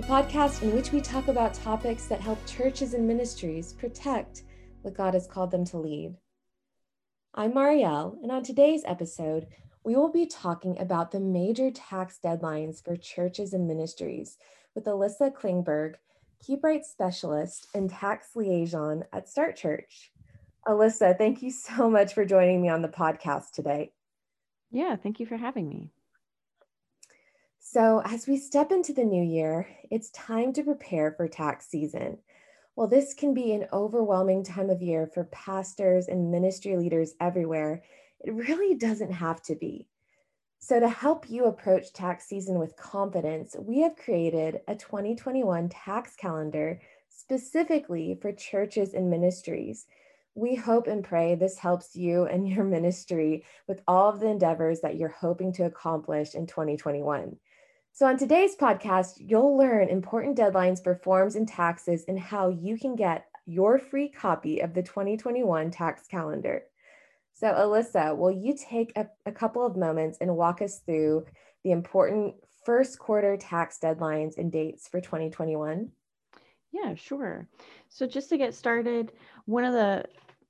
the podcast in which we talk about topics that help churches and ministries protect what God has called them to lead. I'm Marielle, and on today's episode, we will be talking about the major tax deadlines for churches and ministries with Alyssa Klingberg, Keep Right Specialist and Tax Liaison at Stark Church. Alyssa, thank you so much for joining me on the podcast today. Yeah, thank you for having me. So as we step into the new year, it's time to prepare for tax season. While this can be an overwhelming time of year for pastors and ministry leaders everywhere, it really doesn't have to be. So to help you approach tax season with confidence, we have created a 2021 tax calendar specifically for churches and ministries. We hope and pray this helps you and your ministry with all of the endeavors that you're hoping to accomplish in 2021. So on today's podcast, you'll learn important deadlines for forms and taxes and how you can get your free copy of the 2021 tax calendar. So Alyssa, will you take a couple of moments and walk us through the important first quarter tax deadlines and dates for 2021? Yeah, sure. So just to get started, one of the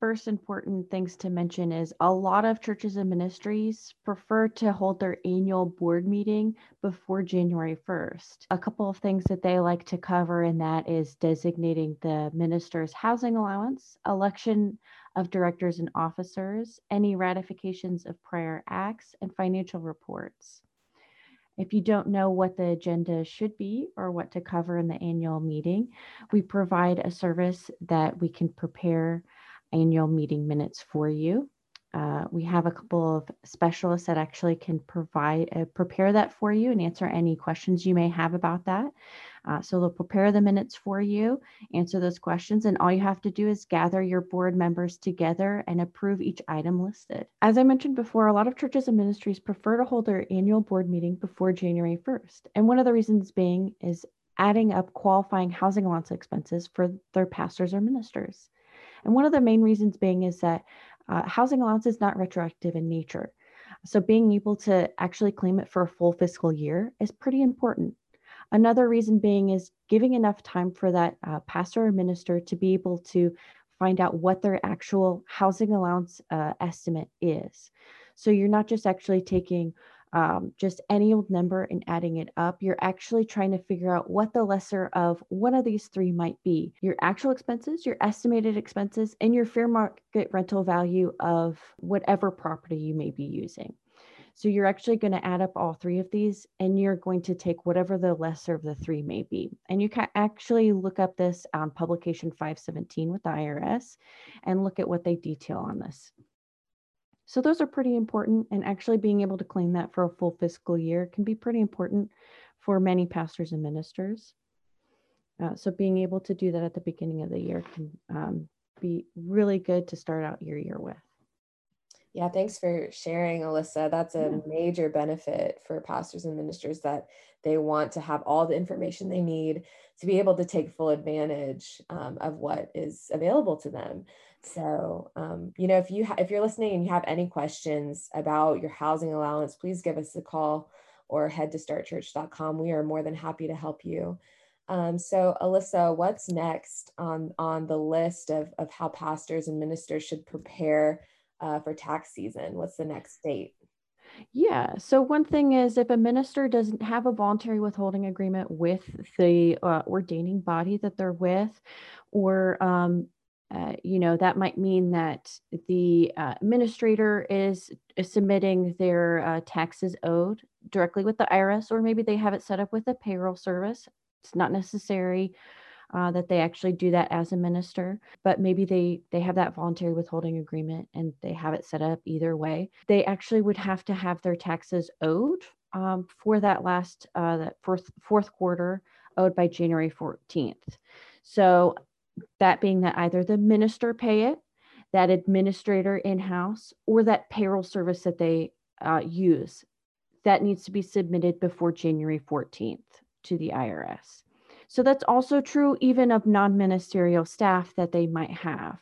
first important things to mention is a lot of churches and ministries prefer to hold their annual board meeting before January 1st. A couple of things that they like to cover, and that is designating the minister's housing allowance, election of directors and officers, any ratifications of prior acts, and financial reports. If you don't know what the agenda should be or what to cover in the annual meeting, we provide a service that we can prepare annual meeting minutes for you. We have a couple of specialists that actually can prepare that for you and answer any questions you may have about that. So they'll prepare the minutes for you, answer those questions, and all you have to do is gather your board members together and approve each item listed. As I mentioned before, a lot of churches and ministries prefer to hold their annual board meeting before January 1st. And one of the reasons being is adding up qualifying housing allowance expenses for their pastors or ministers. And one of the main reasons being is that housing allowance is not retroactive in nature. So being able to actually claim it for a full fiscal year is pretty important. Another reason being is giving enough time for that pastor or minister to be able to find out what their actual housing allowance estimate is. So you're not just actually taking just any old number and adding it up. You're actually trying to figure out what the lesser of one of these three might be: your actual expenses, your estimated expenses, and your fair market rental value of whatever property you may be using. So you're actually going to add up all three of these, and you're going to take whatever the lesser of the three may be. And you can actually look up this on publication 517 with the IRS and look at what they detail on this. So those are pretty important, and actually being able to claim that for a full fiscal year can be pretty important for many pastors and ministers. So being able to do that at the beginning of the year can be really good to start out your year with. Yeah, thanks for sharing, Alyssa. That's a major benefit for pastors and ministers, that they want to have all the information they need to be able to take full advantage of what is available to them. So, if you're listening and you have any questions about your housing allowance, please give us a call or head to startchurch.com. We are more than happy to help you. So Alyssa, what's next on the list of how pastors and ministers should prepare for tax season? What's the next date? Yeah. So one thing is, if a minister doesn't have a voluntary withholding agreement with the ordaining body that they're with, or that might mean that the administrator is submitting their taxes owed directly with the IRS, or maybe they have it set up with a payroll service. It's not necessary that they actually do that as a minister, but maybe they have that voluntary withholding agreement and they have it set up either way. They actually would have to have their taxes owed for that fourth quarter owed by January 14th. So that being that either the minister pay it, that administrator in-house, or that payroll service that they use, that needs to be submitted before January 14th to the IRS. So that's also true even of non-ministerial staff that they might have.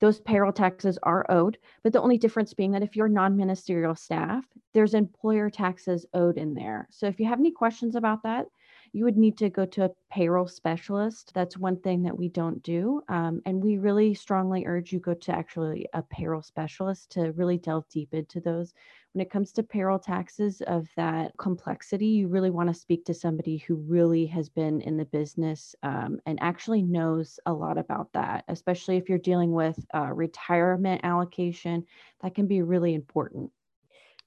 Those payroll taxes are owed, but the only difference being that if you're non-ministerial staff, there's employer taxes owed in there. So if you have any questions about that, you would need to go to a payroll specialist. That's one thing that we don't do. And we really strongly urge you go to actually a payroll specialist to really delve deep into those. When it comes to payroll taxes of that complexity, you really want to speak to somebody who really has been in the business and actually knows a lot about that, especially if you're dealing with retirement allocation. That can be really important.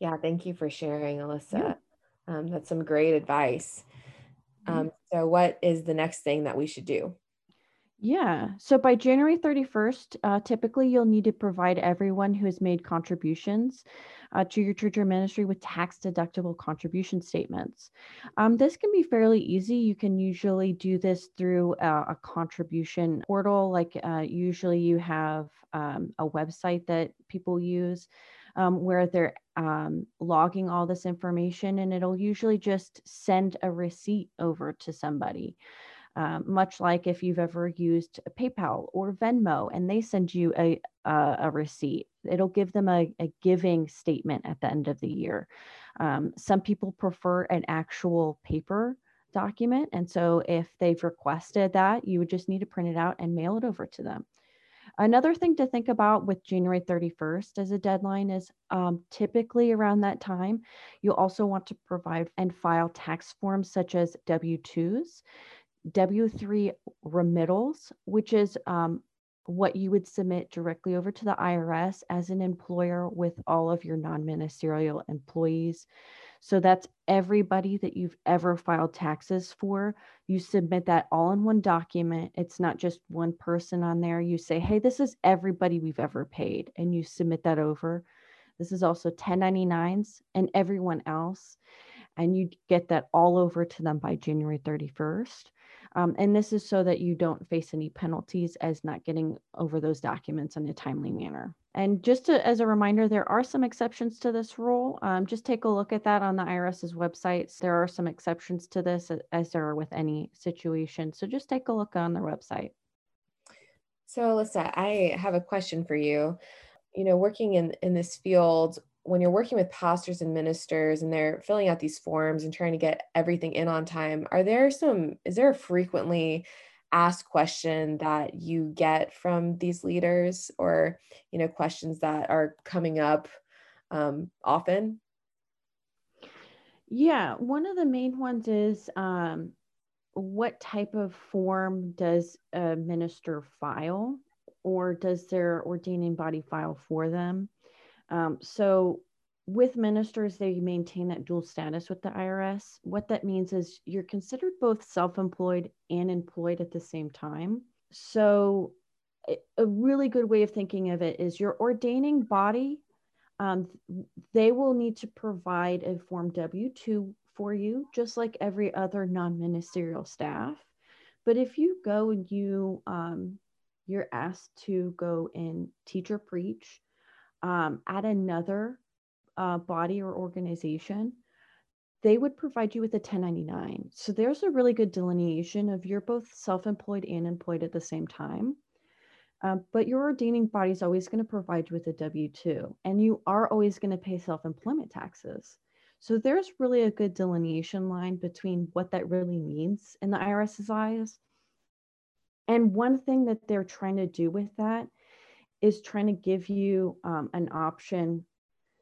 Yeah, thank you for sharing, Alyssa. Yeah. That's some great advice. So what is the next thing that we should do? Yeah. So by January 31st, typically you'll need to provide everyone who has made contributions to your church or ministry with tax deductible contribution statements. This can be fairly easy. You can usually do this through a contribution portal. Like usually you have a website that people use where they're logging all this information, and it'll usually just send a receipt over to somebody. Much like if you've ever used PayPal or Venmo and they send you a receipt, it'll give them a giving statement at the end of the year. Some people prefer an actual paper document. And so if they've requested that, you would just need to print it out and mail it over to them. Another thing to think about with January 31st as a deadline is typically around that time, you'll also want to provide and file tax forms such as W-2s. W-3 remittals, which is what you would submit directly over to the IRS as an employer with all of your non-ministerial employees. So that's everybody that you've ever filed taxes for. You submit that all in one document. It's not just one person on there. You say, hey, this is everybody we've ever paid, and you submit that over. This is also 1099s and everyone else. And you get that all over to them by January 31st. And this is so that you don't face any penalties as not getting over those documents in a timely manner. And just as a reminder, there are some exceptions to this rule. Just take a look at that on the IRS's websites. There are some exceptions to this as there are with any situation. So just take a look on their website. So Alyssa, I have a question for you. You know, working in this field, when you're working with pastors and ministers and they're filling out these forms and trying to get everything in on time, is there a frequently asked question that you get from these leaders, or, you know, questions that are coming up often? Yeah. One of the main ones is what type of form does a minister file, or does their ordaining body file for them? So with ministers, they maintain that dual status with the IRS. What that means is you're considered both self-employed and employed at the same time. So a really good way of thinking of it is your ordaining body, they will need to provide a form W-2 for you, just like every other non-ministerial staff. But if you go and you're asked to go and teach or preach, at another body or organization, they would provide you with a 1099. So there's a really good delineation of you're both self-employed and employed at the same time. But your ordaining body is always going to provide you with a W-2, and you are always going to pay self-employment taxes. So there's really a good delineation line between what that really means in the IRS's eyes. And one thing that they're trying to do with that is trying to give you an option.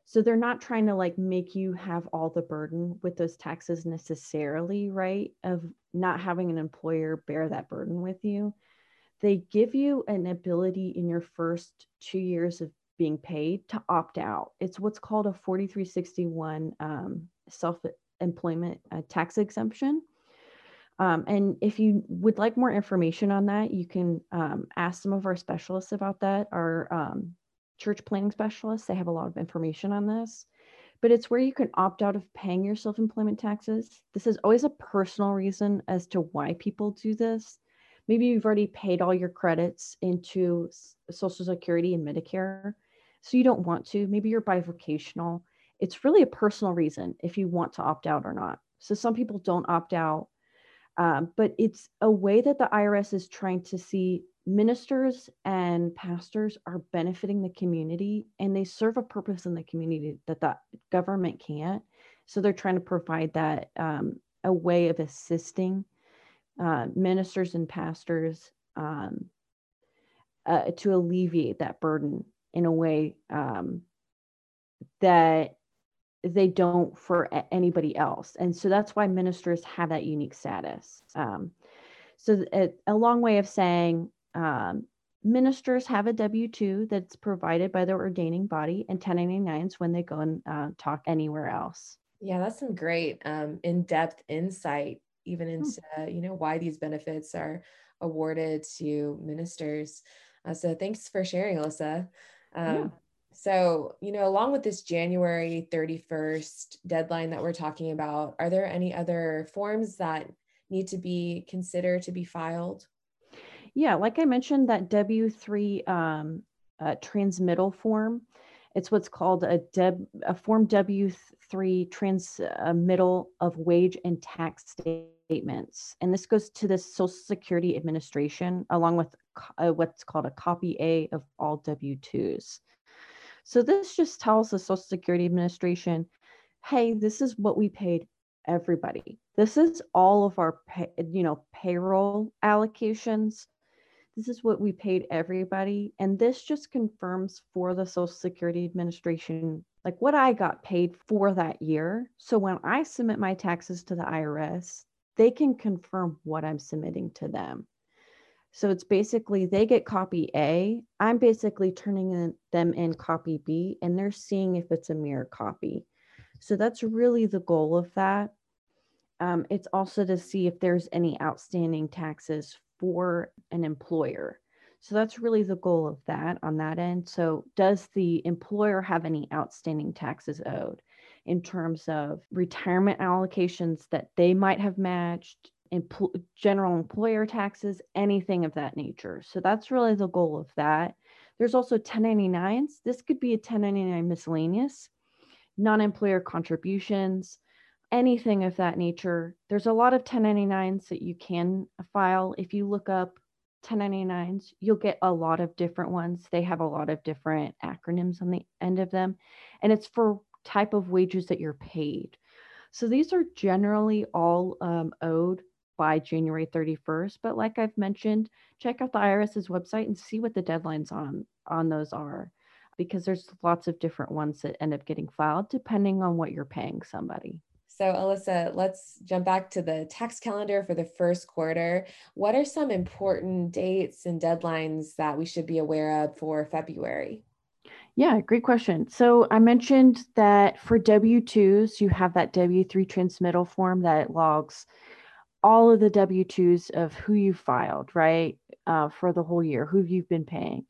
So they're not trying to like make you have all the burden with those taxes necessarily, right? Of not having an employer bear that burden with you. They give you an ability in your first 2 years of being paid to opt out. It's what's called a 4361 self-employment tax exemption. And if you would like more information on that, you can ask some of our specialists about that. Our church planning specialists, they have a lot of information on this. but it's where you can opt out of paying your self-employment taxes. This is always a personal reason as to why people do this. Maybe you've already paid all your credits into Social Security and Medicare, so you don't want to. Maybe you're bivocational. It's really a personal reason if you want to opt out or not. So some people don't opt out, but it's a way that the IRS is trying to see ministers and pastors are benefiting the community, and they serve a purpose in the community that the government can't. So they're trying to provide that a way of assisting ministers and pastors to alleviate that burden in a way that they don't for anybody else. And so that's why ministers have that unique status. So a long way of saying ministers have a W-2 that's provided by their ordaining body, and 1099s when they go and talk anywhere else. Yeah, that's some great in-depth insight, even into, why these benefits are awarded to ministers. So thanks for sharing, Alyssa. So, along with this January 31st deadline that we're talking about, are there any other forms that need to be considered to be filed? Yeah, like I mentioned, that W-3 transmittal form, it's what's called a form W-3 transmittal of wage and tax statements. And this goes to the Social Security Administration, along with what's called a copy A of all W-2s. So this just tells the Social Security Administration, hey, this is what we paid everybody. This is all of our payroll allocations. This is what we paid everybody. And this just confirms for the Social Security Administration, like what I got paid for that year. So when I submit my taxes to the IRS, they can confirm what I'm submitting to them. So it's basically, they get copy A, I'm basically turning them in copy B, and they're seeing if it's a mirror copy. So that's really the goal of that. It's also to see if there's any outstanding taxes for an employer. So that's really the goal of that on that end. So does the employer have any outstanding taxes owed in terms of retirement allocations that they might have matched, general employer taxes, anything of that nature. So that's really the goal of that. There's also 1099s. This could be a 1099 miscellaneous, non-employer contributions, anything of that nature. There's a lot of 1099s that you can file. If you look up 1099s, you'll get a lot of different ones. They have a lot of different acronyms on the end of them, and it's for type of wages that you're paid. So these are generally all owed by January 31st. But like I've mentioned, check out the IRS's website and see what the deadlines on those are, because there's lots of different ones that end up getting filed depending on what you're paying somebody. So Alyssa, let's jump back to the tax calendar for the first quarter. What are some important dates and deadlines that we should be aware of for February? Yeah, great question. So I mentioned that for W-2s, you have that W-3 transmittal form that logs all of the W-2s of who you filed, right? For the whole year, who you've been paying.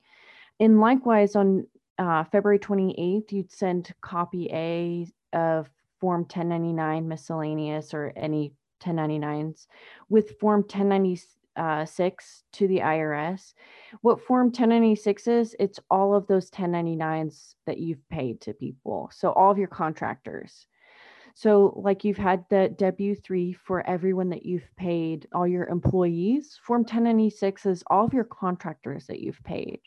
And likewise, on February 28th, you'd send copy A of Form 1099 miscellaneous or any 1099s with Form 1096 to the IRS. What Form 1096 is, it's all of those 1099s that you've paid to people. So all of your contractors. So like you've had the W-3 for everyone that you've paid, all your employees. Form 1096 is all of your contractors that you've paid.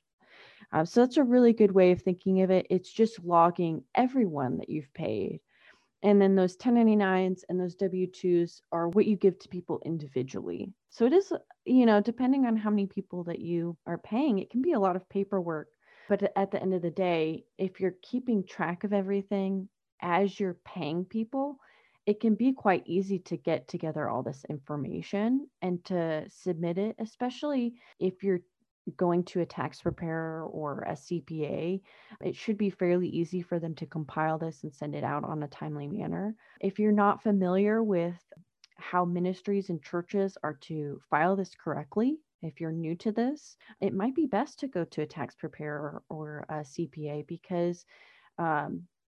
So that's a really good way of thinking of it. It's just logging everyone that you've paid. And then those 1099s and those W-2s are what you give to people individually. So it is, depending on how many people that you are paying, it can be a lot of paperwork. But at the end of the day, if you're keeping track of everything as you're paying people, it can be quite easy to get together all this information and to submit it, especially if you're going to a tax preparer or a CPA. It should be fairly easy for them to compile this and send it out on a timely manner. If you're not familiar with how ministries and churches are to file this correctly, if you're new to this, it might be best to go to a tax preparer or a CPA because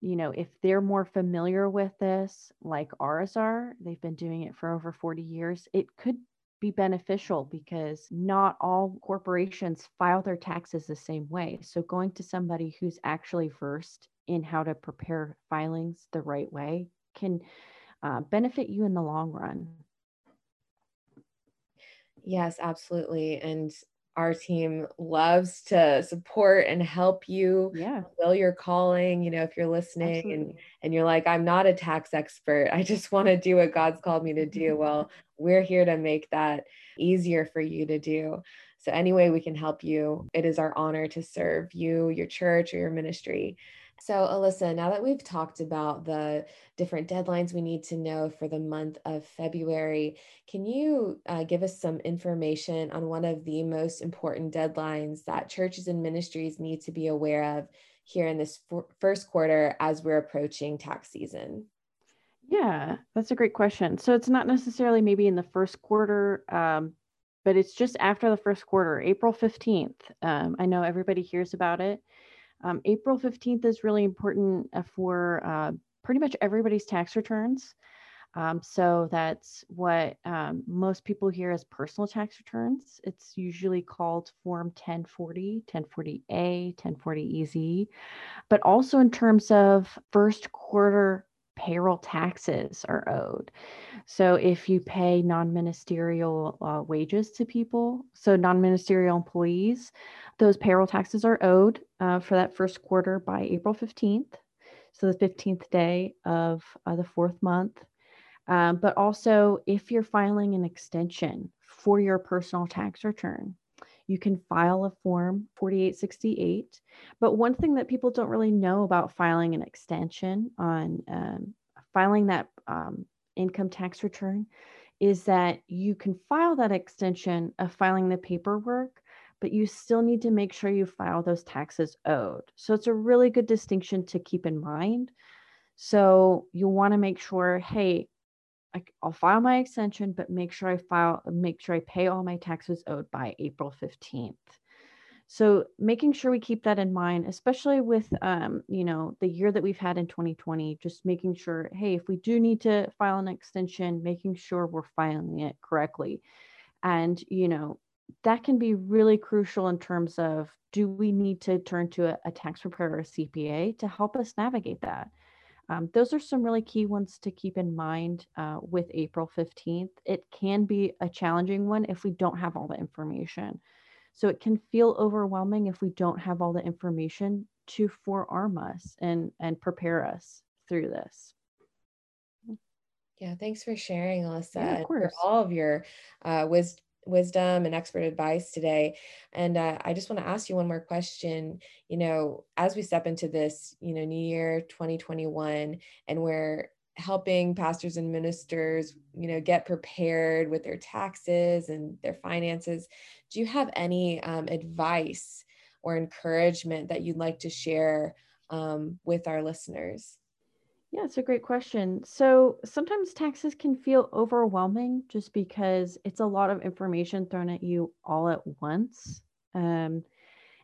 you know, if they're more familiar with this, like ours are, they've been doing it for over 40 years, it could be beneficial because not all corporations file their taxes the same way. So going to somebody who's actually versed in how to prepare filings the right way can benefit you in the long run. Yes, absolutely. And our team loves to support and help you fulfill your calling. You know, if you're listening and you're like, I'm not a tax expert, I just want to do what God's called me to do. Well, we're here to make that easier for you to do. So any way we can help you, it is our honor to serve you, your church, or your ministry. So Alyssa, now that we've talked about the different deadlines we need to know for the month of February, can you give us some information on one of the most important deadlines that churches and ministries need to be aware of here in this first quarter as we're approaching tax season? Yeah, that's a great question. So it's not necessarily maybe in the first quarter, but it's just after the first quarter, April 15th. I know everybody hears about it. April 15th is really important for pretty much everybody's tax returns. So that's what most people hear as personal tax returns. It's usually called Form 1040, 1040A, 1040EZ, but also in terms of first quarter payroll taxes are owed. So if you pay non-ministerial wages to people, so non-ministerial employees, those payroll taxes are owed for that first quarter by April 15th. So the 15th day of the fourth month. But also if you're filing an extension for your personal tax return, you can file a form 4868. But one thing that people don't really know about filing an extension on filing that income tax return is that you can file that extension of filing the paperwork, but you still need to make sure you file those taxes owed. So it's a really good distinction to keep in mind. So you'll want to make sure, hey, I'll file my extension, but make sure I pay all my taxes owed by April 15th. So making sure we keep that in mind, especially with, you know, the year that we've had in 2020, just making sure, hey, if we do need to file an extension, making sure we're filing it correctly. And, you know, that can be really crucial in terms of, do we need to turn to a tax preparer or CPA to help us navigate that? Those are some really key ones to keep in mind with April 15th. It can be a challenging one if we don't have all the information. So it can feel overwhelming if we don't have all the information to forearm us and prepare us through this. Yeah, thanks for sharing, Alyssa, yeah, of course. And for all of your wisdom and expert advice today. And I just want to ask you one more question. You know, as we step into this, you know, new year 2021, and we're helping pastors and ministers, you know, get prepared with their taxes and their finances, do you have any advice or encouragement that you'd like to share with our listeners? Yeah, it's a great question. So sometimes taxes can feel overwhelming just because it's a lot of information thrown at you all at once. And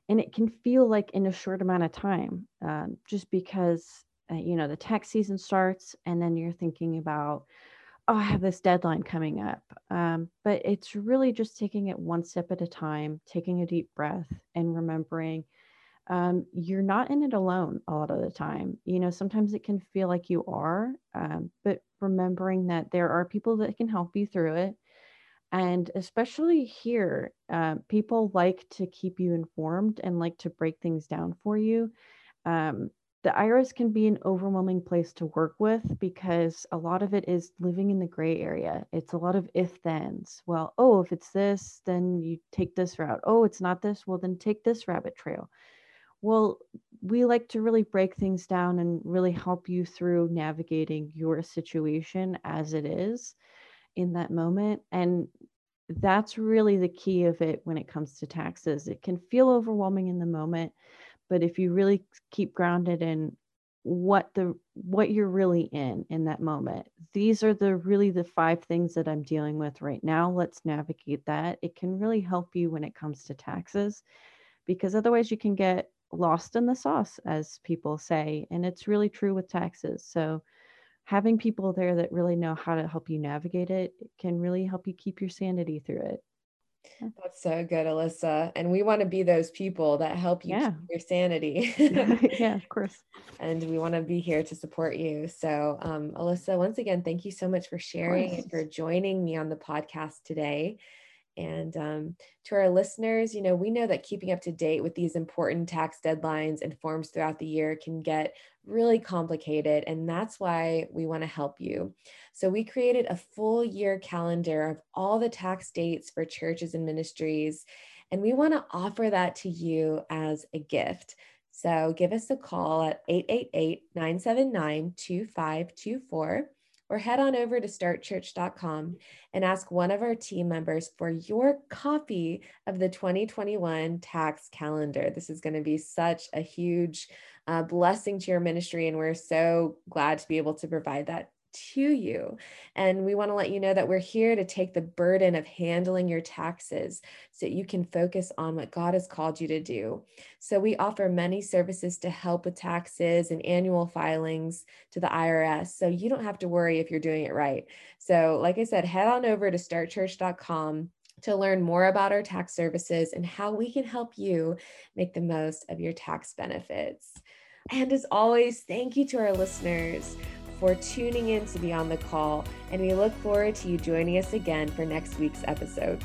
it can feel like in a short amount of time, just because, you know, the tax season starts and then you're thinking about, oh, I have this deadline coming up. But it's really just taking it one step at a time, taking a deep breath and remembering you're not in it alone a lot of the time. You know, sometimes it can feel like you are, but remembering that there are people that can help you through it. And especially here, people like to keep you informed and like to break things down for you. The IRS can be an overwhelming place to work with because a lot of it is living in the gray area. It's a lot of if-thens. Well, oh, if it's this, then you take this route. Oh, it's not this. Well, then take this rabbit trail. Well, we like to really break things down and really help you through navigating your situation as it is in that moment. And that's really the key of it when it comes to taxes. It can feel overwhelming in the moment, but if you really keep grounded in what you're really in that moment, these are really the five things that I'm dealing with right now. Let's navigate that. It can really help you when it comes to taxes, because otherwise you can get lost in the sauce, as people say, and it's really true with taxes. So having people there that really know how to help you navigate it can really help you keep your sanity through it. That's so good, Alyssa. And we want to be those people that help you keep your sanity. Yeah, of course. And we want to be here to support you. So, Alyssa, once again, thank you so much for sharing and for joining me on the podcast today. And to our listeners, you know, we know that keeping up to date with these important tax deadlines and forms throughout the year can get really complicated. And that's why we want to help you. So we created a full year calendar of all the tax dates for churches and ministries. And we want to offer that to you as a gift. So give us a call at 888-979-2524. Or head on over to startchurch.com and ask one of our team members for your copy of the 2021 tax calendar. This is going to be such a huge blessing to your ministry, and we're so glad to be able to provide that to you. And we want to let you know that we're here to take the burden of handling your taxes so that you can focus on what God has called you to do. So we offer many services to help with taxes and annual filings to the IRS, so you don't have to worry if you're doing it right. So like I said, head on over to startchurch.com to learn more about our tax services and how we can help you make the most of your tax benefits. And as always, thank you to our listeners for tuning in to Be on the Call, and we look forward to you joining us again for next week's episode.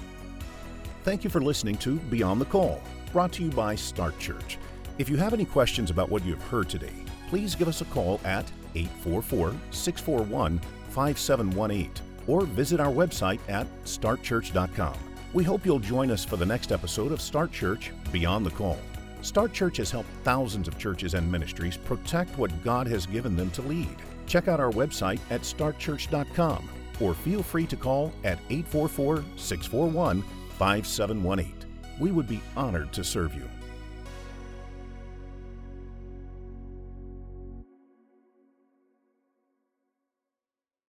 Thank you for listening to Be on the Call, brought to you by Stark Church. If you have any questions about what you've heard today, please give us a call at 844-641-5718 or visit our website at startchurch.com. We hope you'll join us for the next episode of Stark Church Beyond the Call. Stark Church has helped thousands of churches and ministries protect what God has given them to lead. Check out our website at startchurch.com or feel free to call at 844-641-5718. We would be honored to serve you.